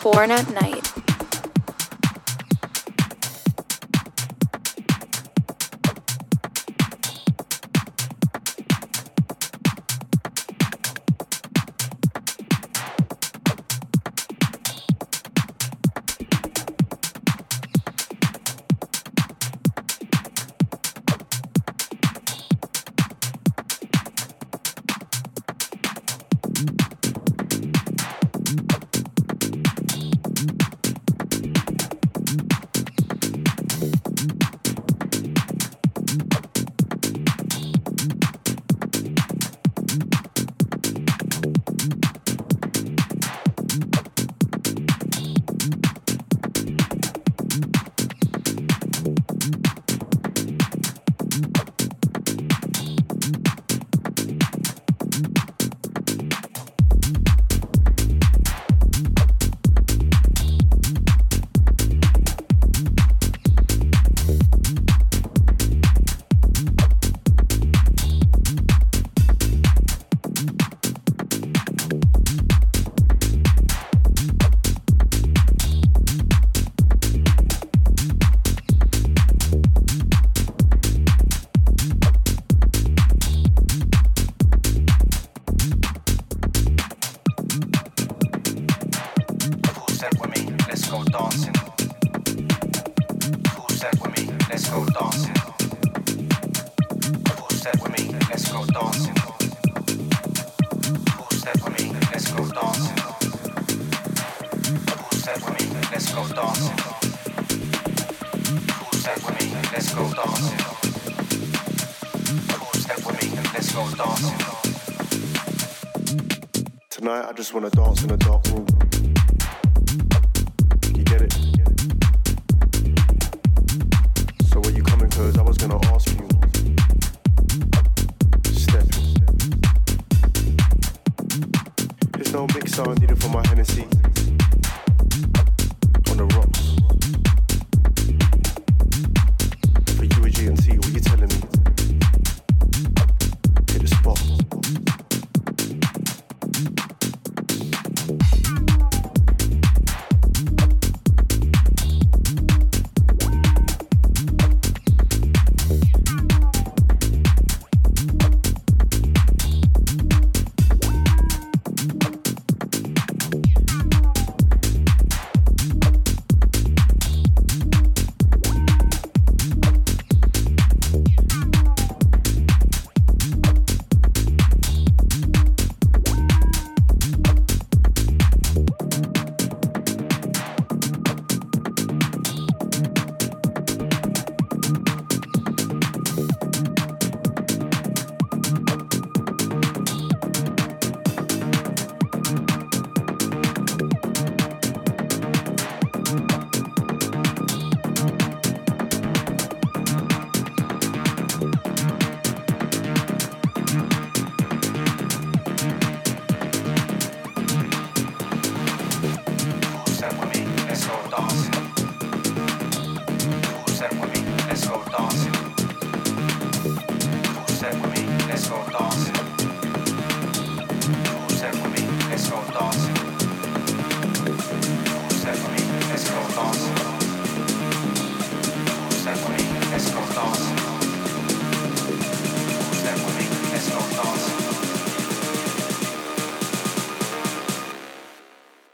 4 at night. I just want to dance in a dark room. You get it? So were you coming? Cause I was gonna ask you. Step. There's no mixer I needed for my Hennessy. On the rocks. For you and G&T, what you telling me? Hit the spot.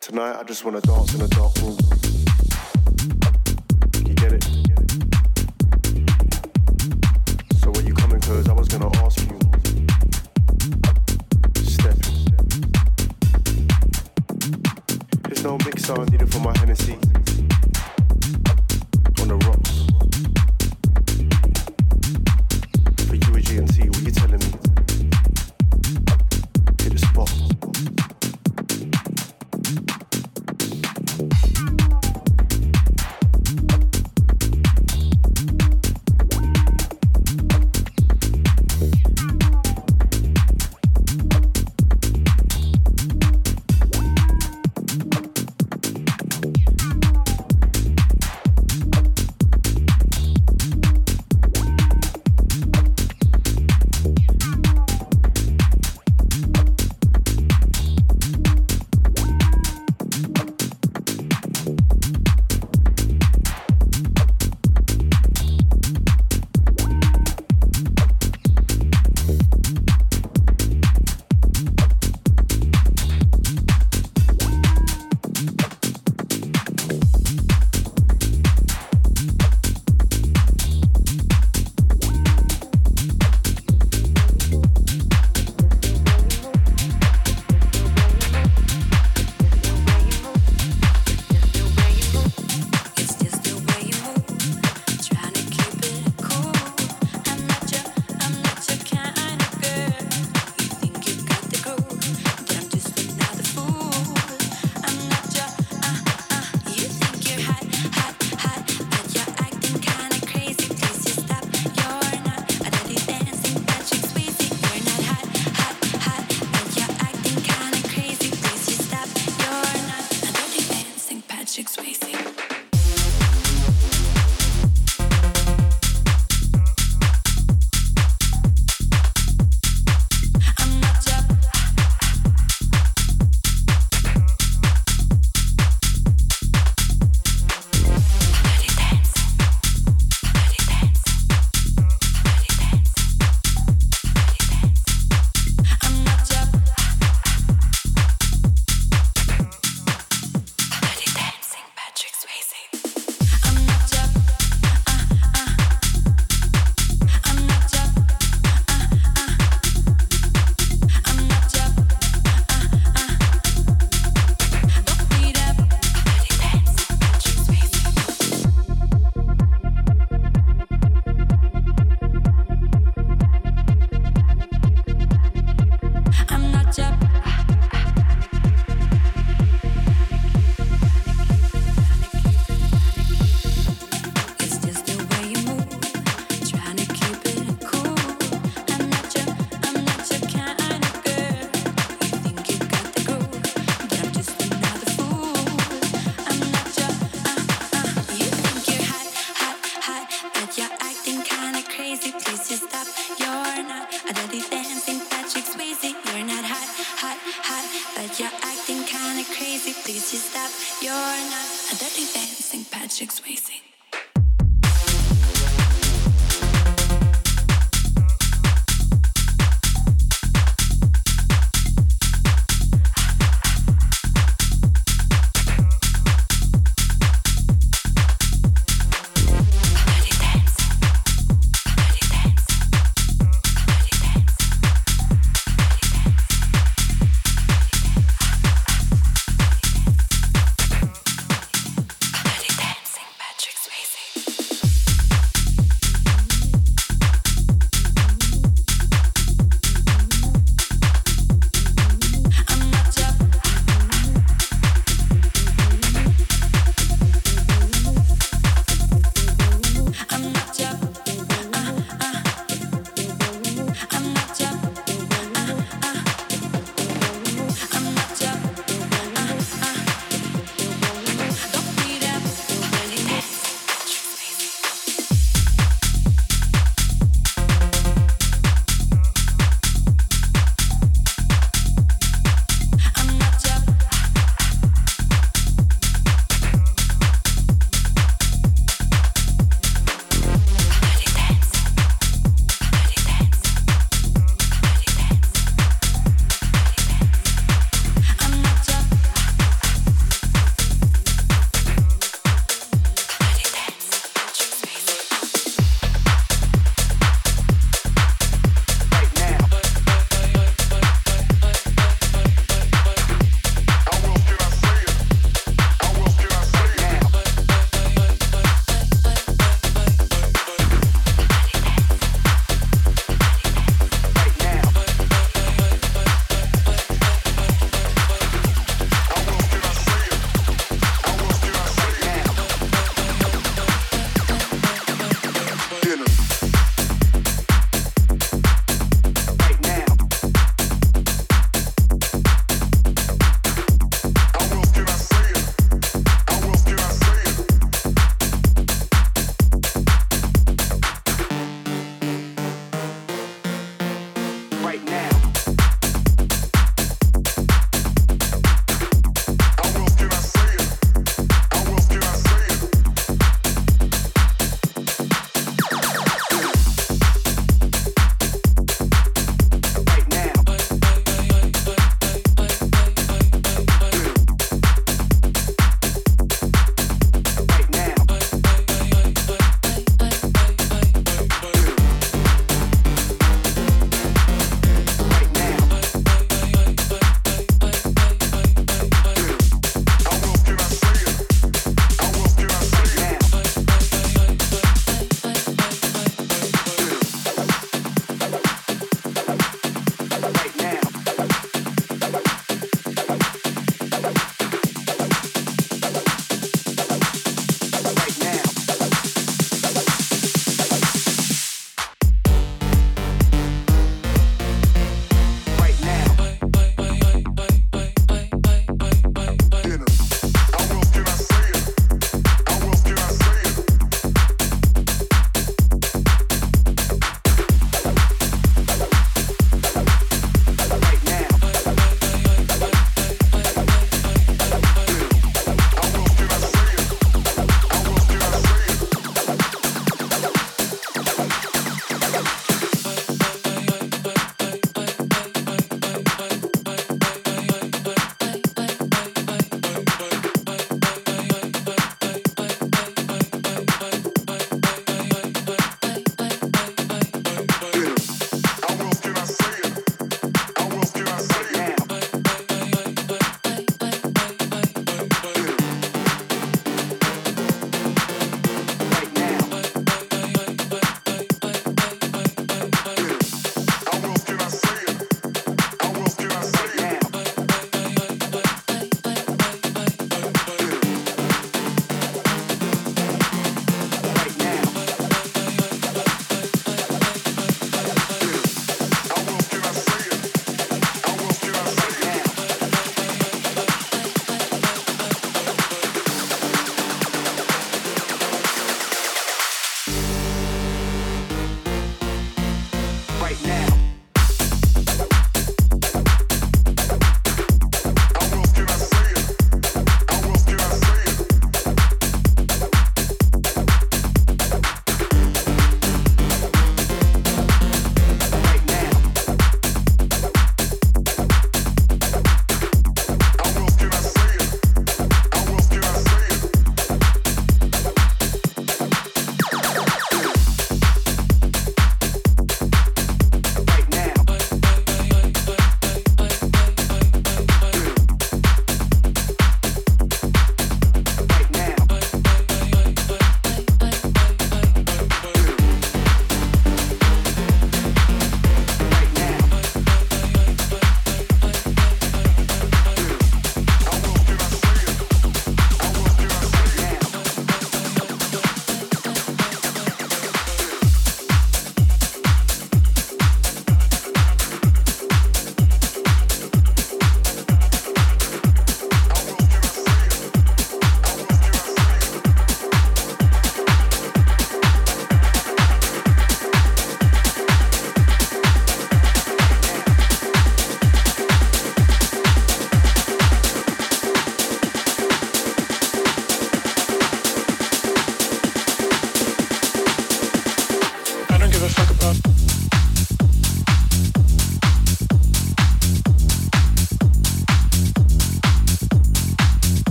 Tonight I just wanna dance in a dark room. You get it? So were you coming? Cause I was gonna ask you. Step. There's no mixer I needed for my Hennessy. On the rocks. For you and G&T, what you telling me? hot, but you're acting kinda crazy. Please just stop, you're not a dirty dancing Patrick's wasting.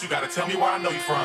You gotta tell me where I know you from.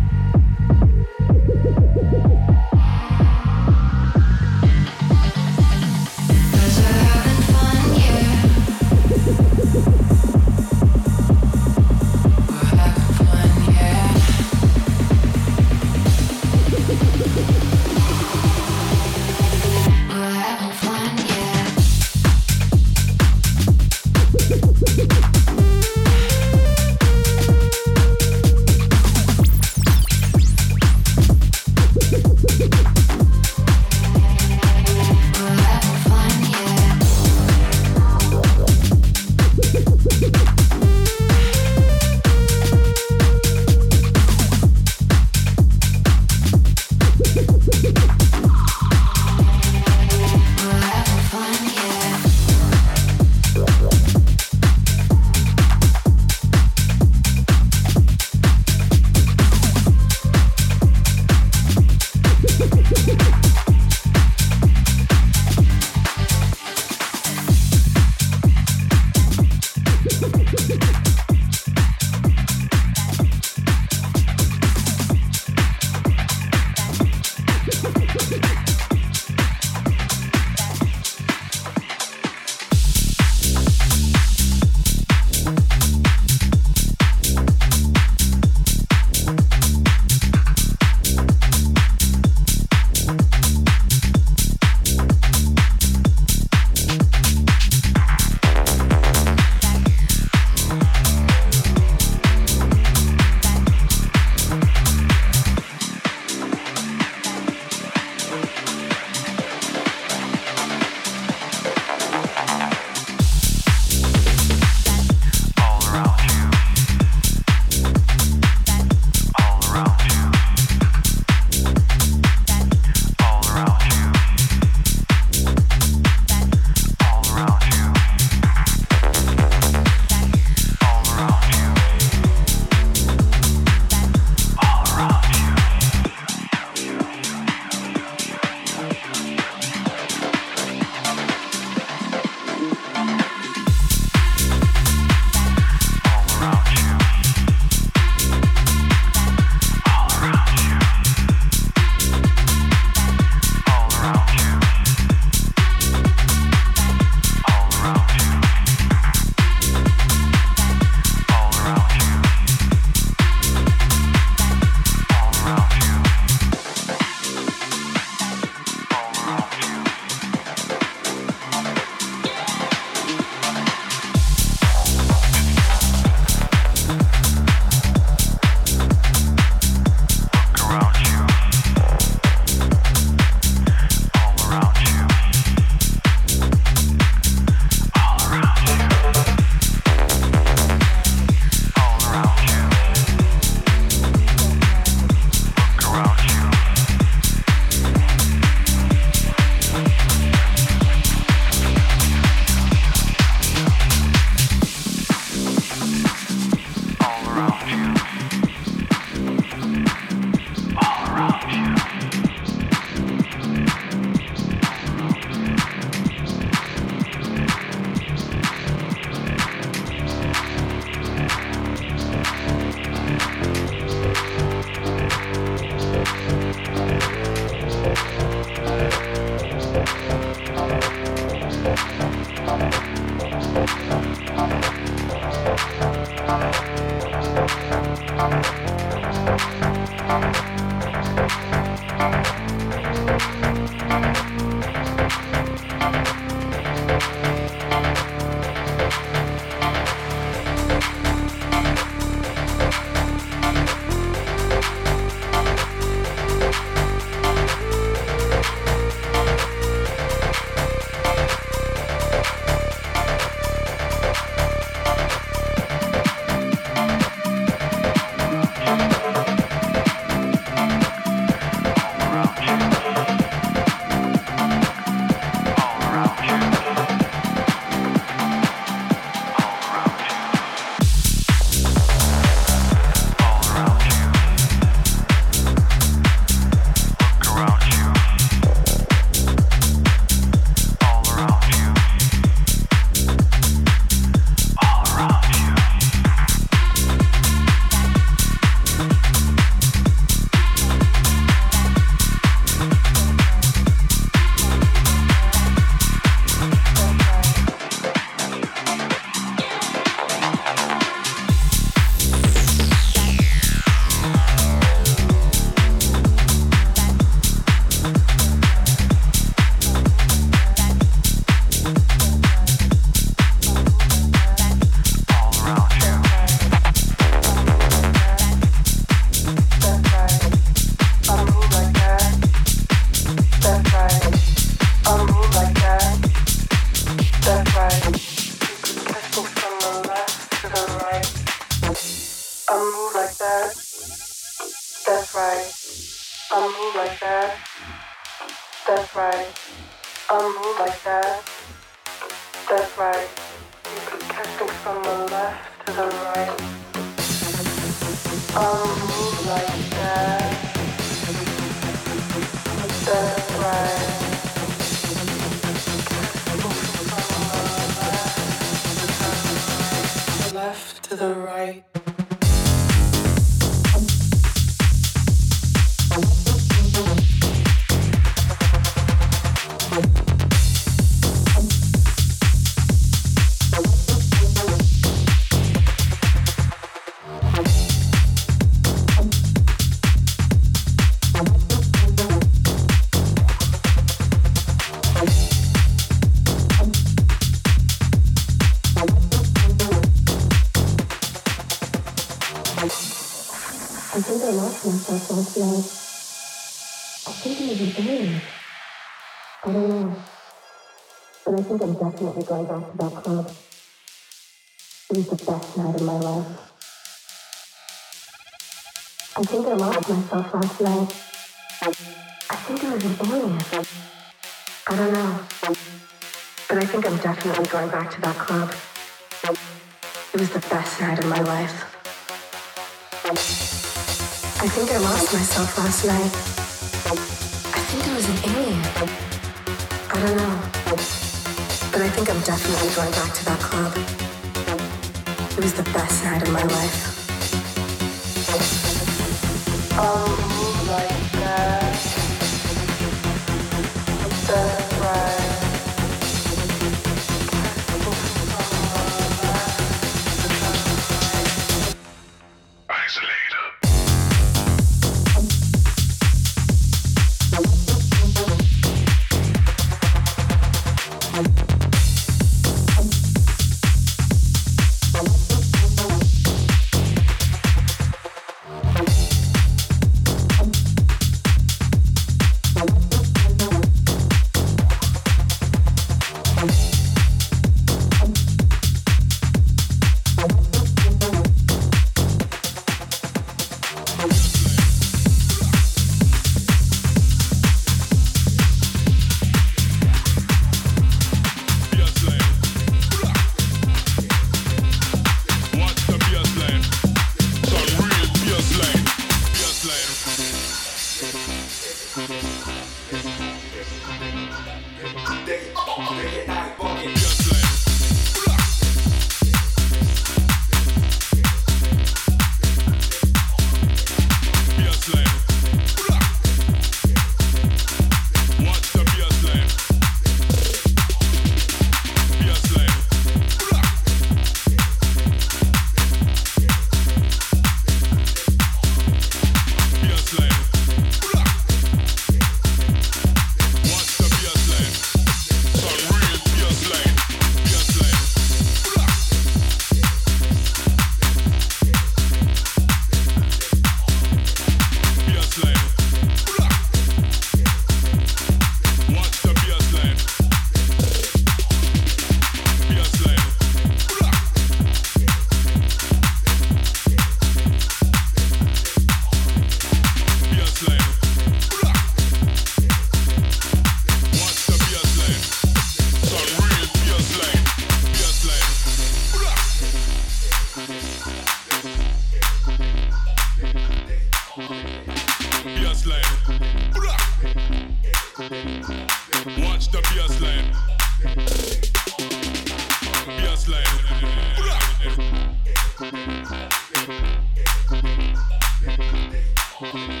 Just like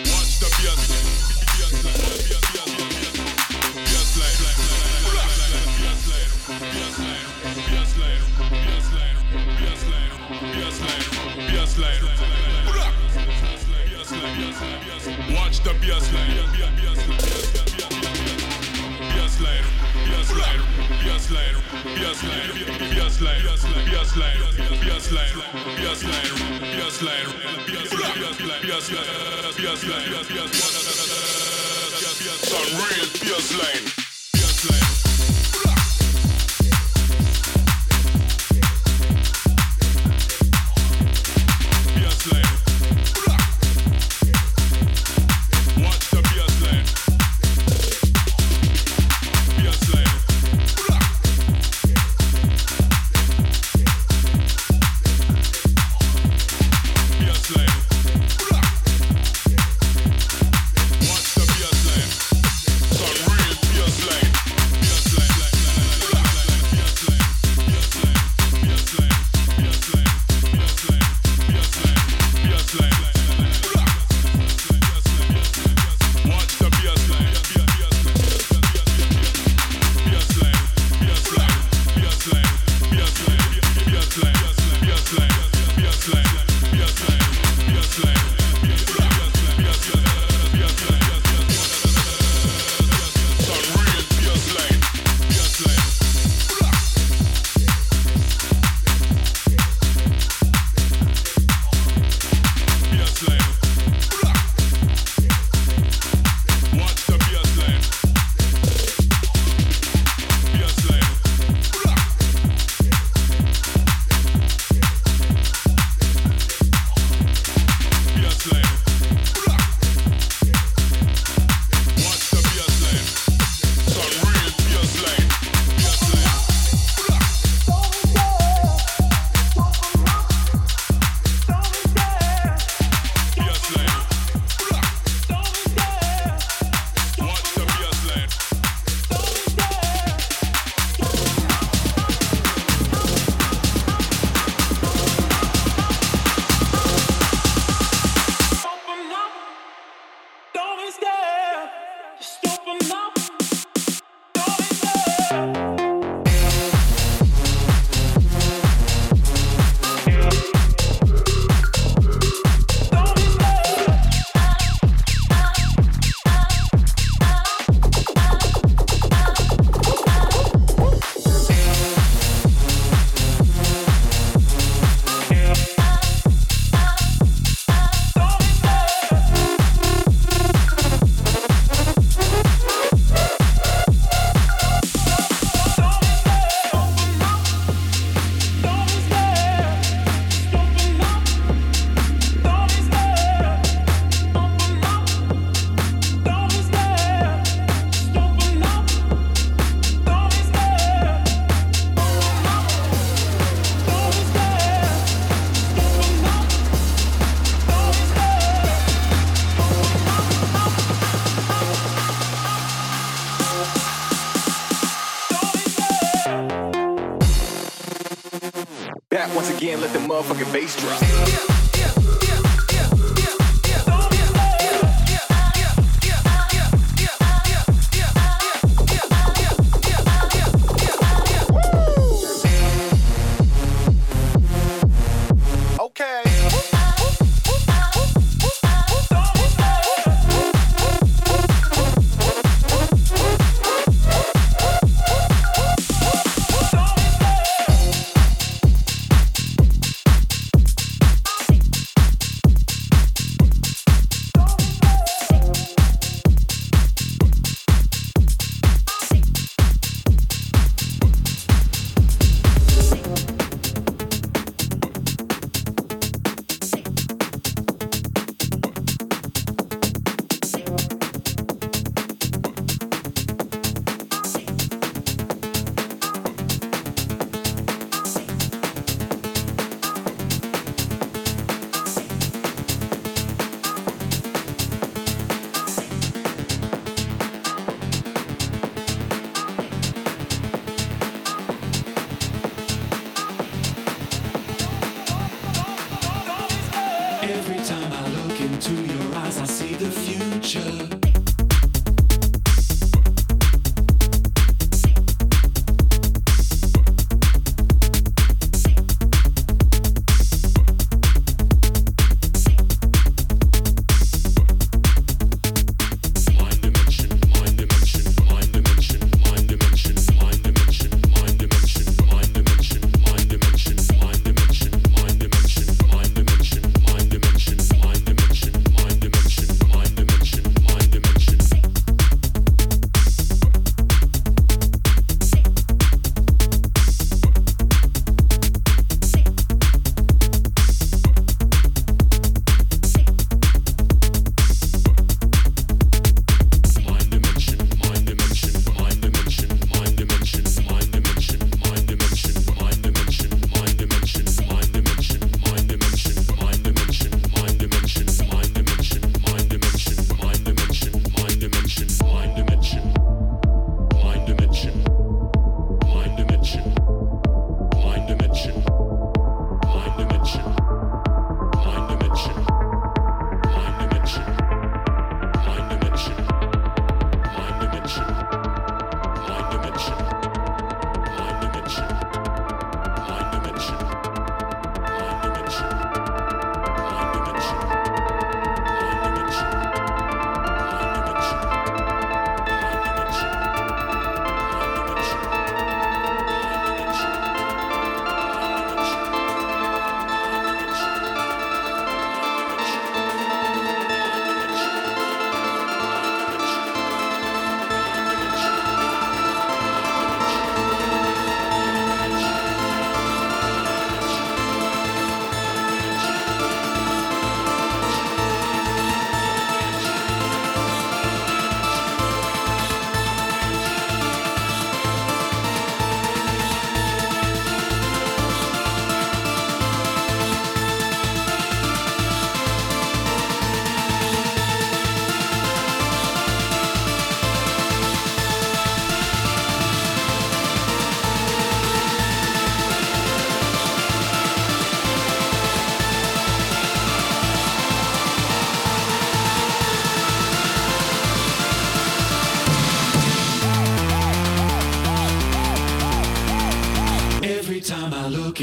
watch the Pias line. Motherfucking bass drop. time I look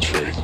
Concentrate.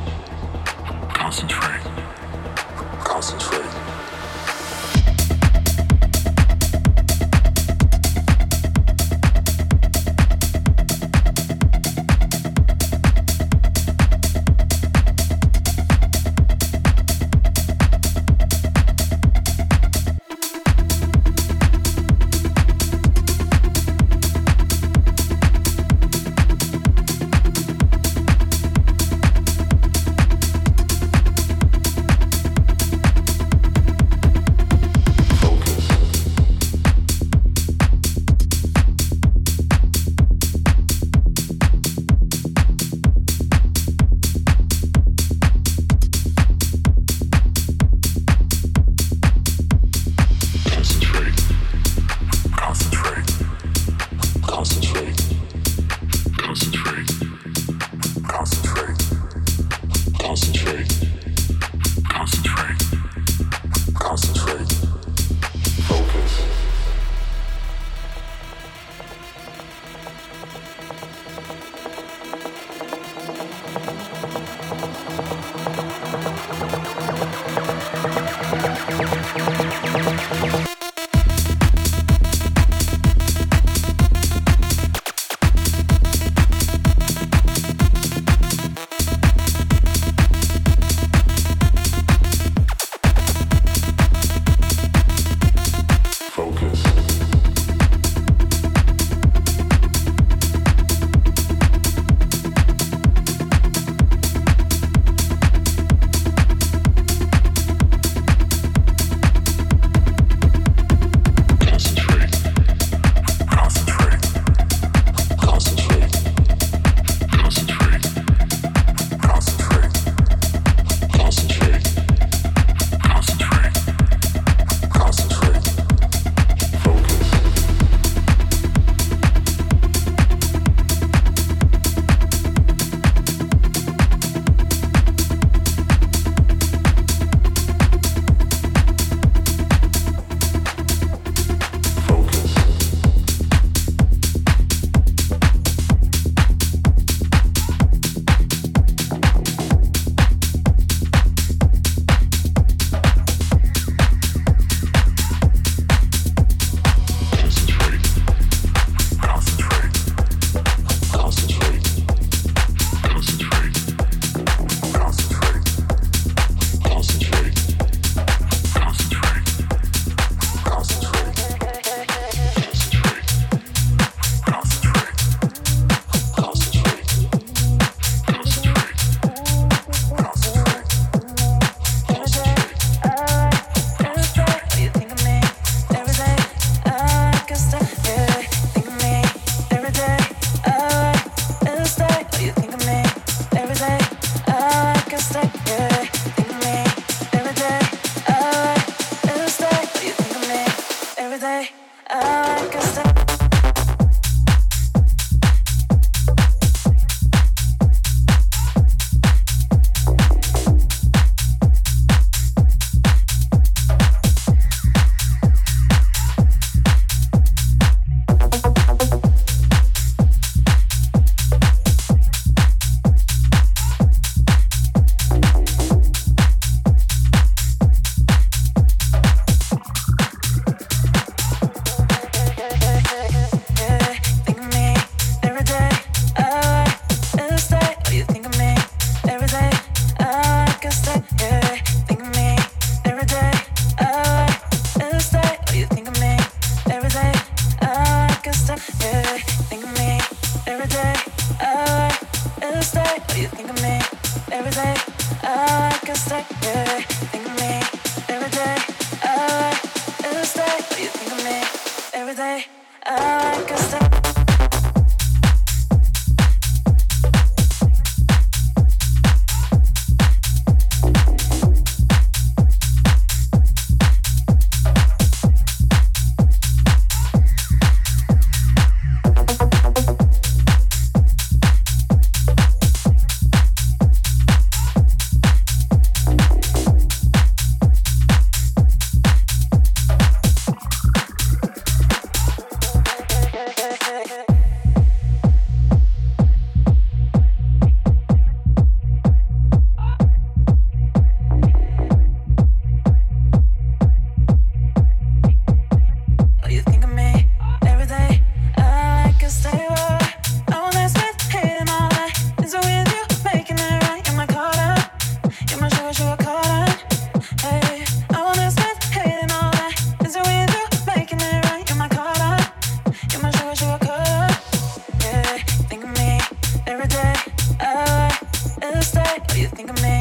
day, I can stay. Oh, you think of me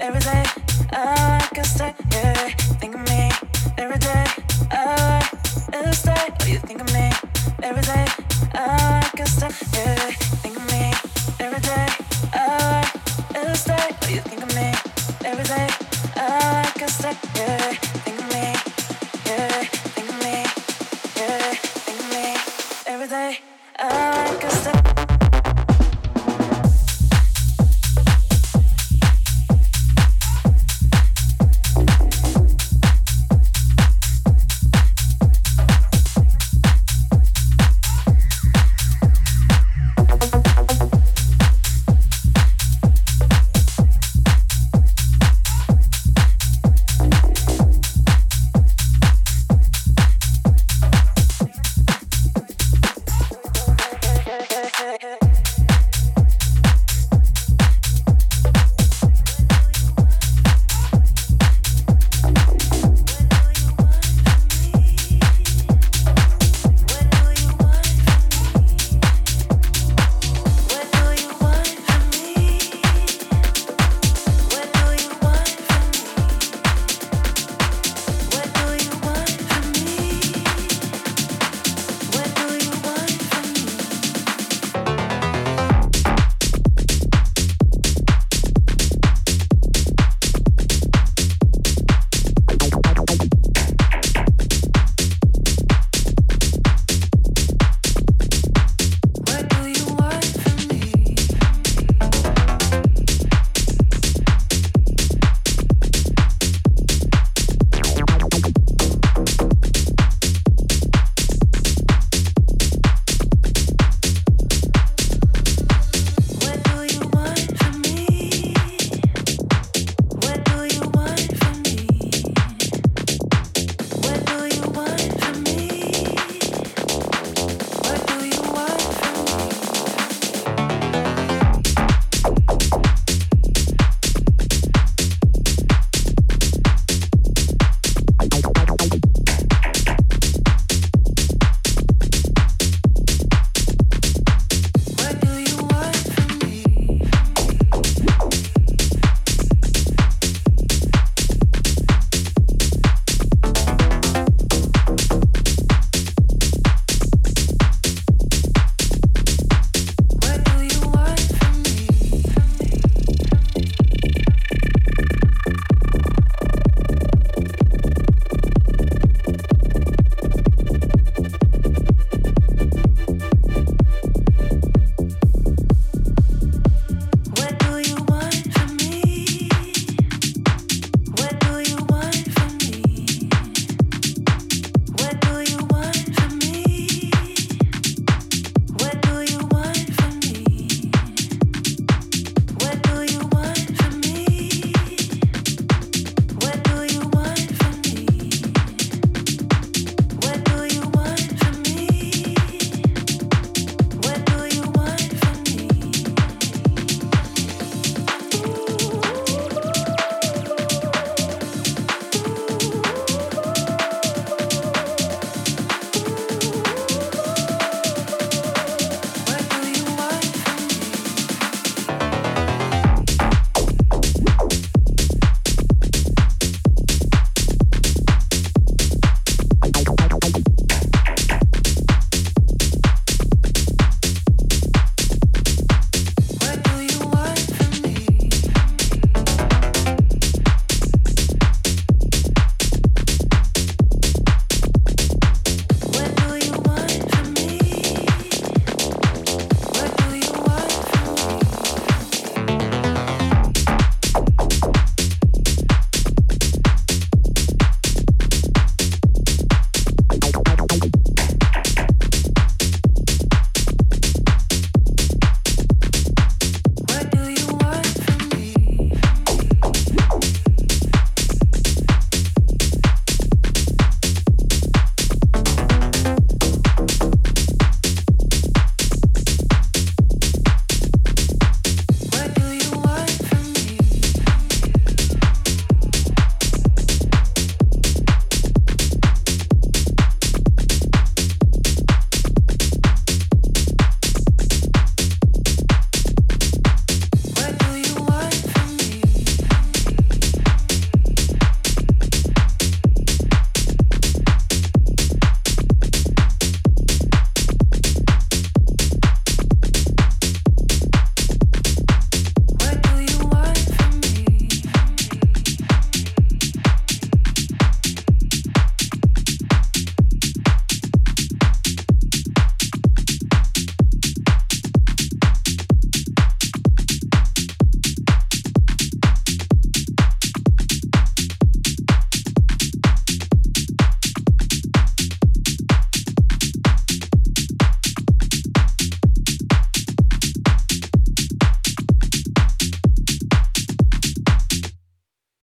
every day, I can stay. Yeah, think of me every day.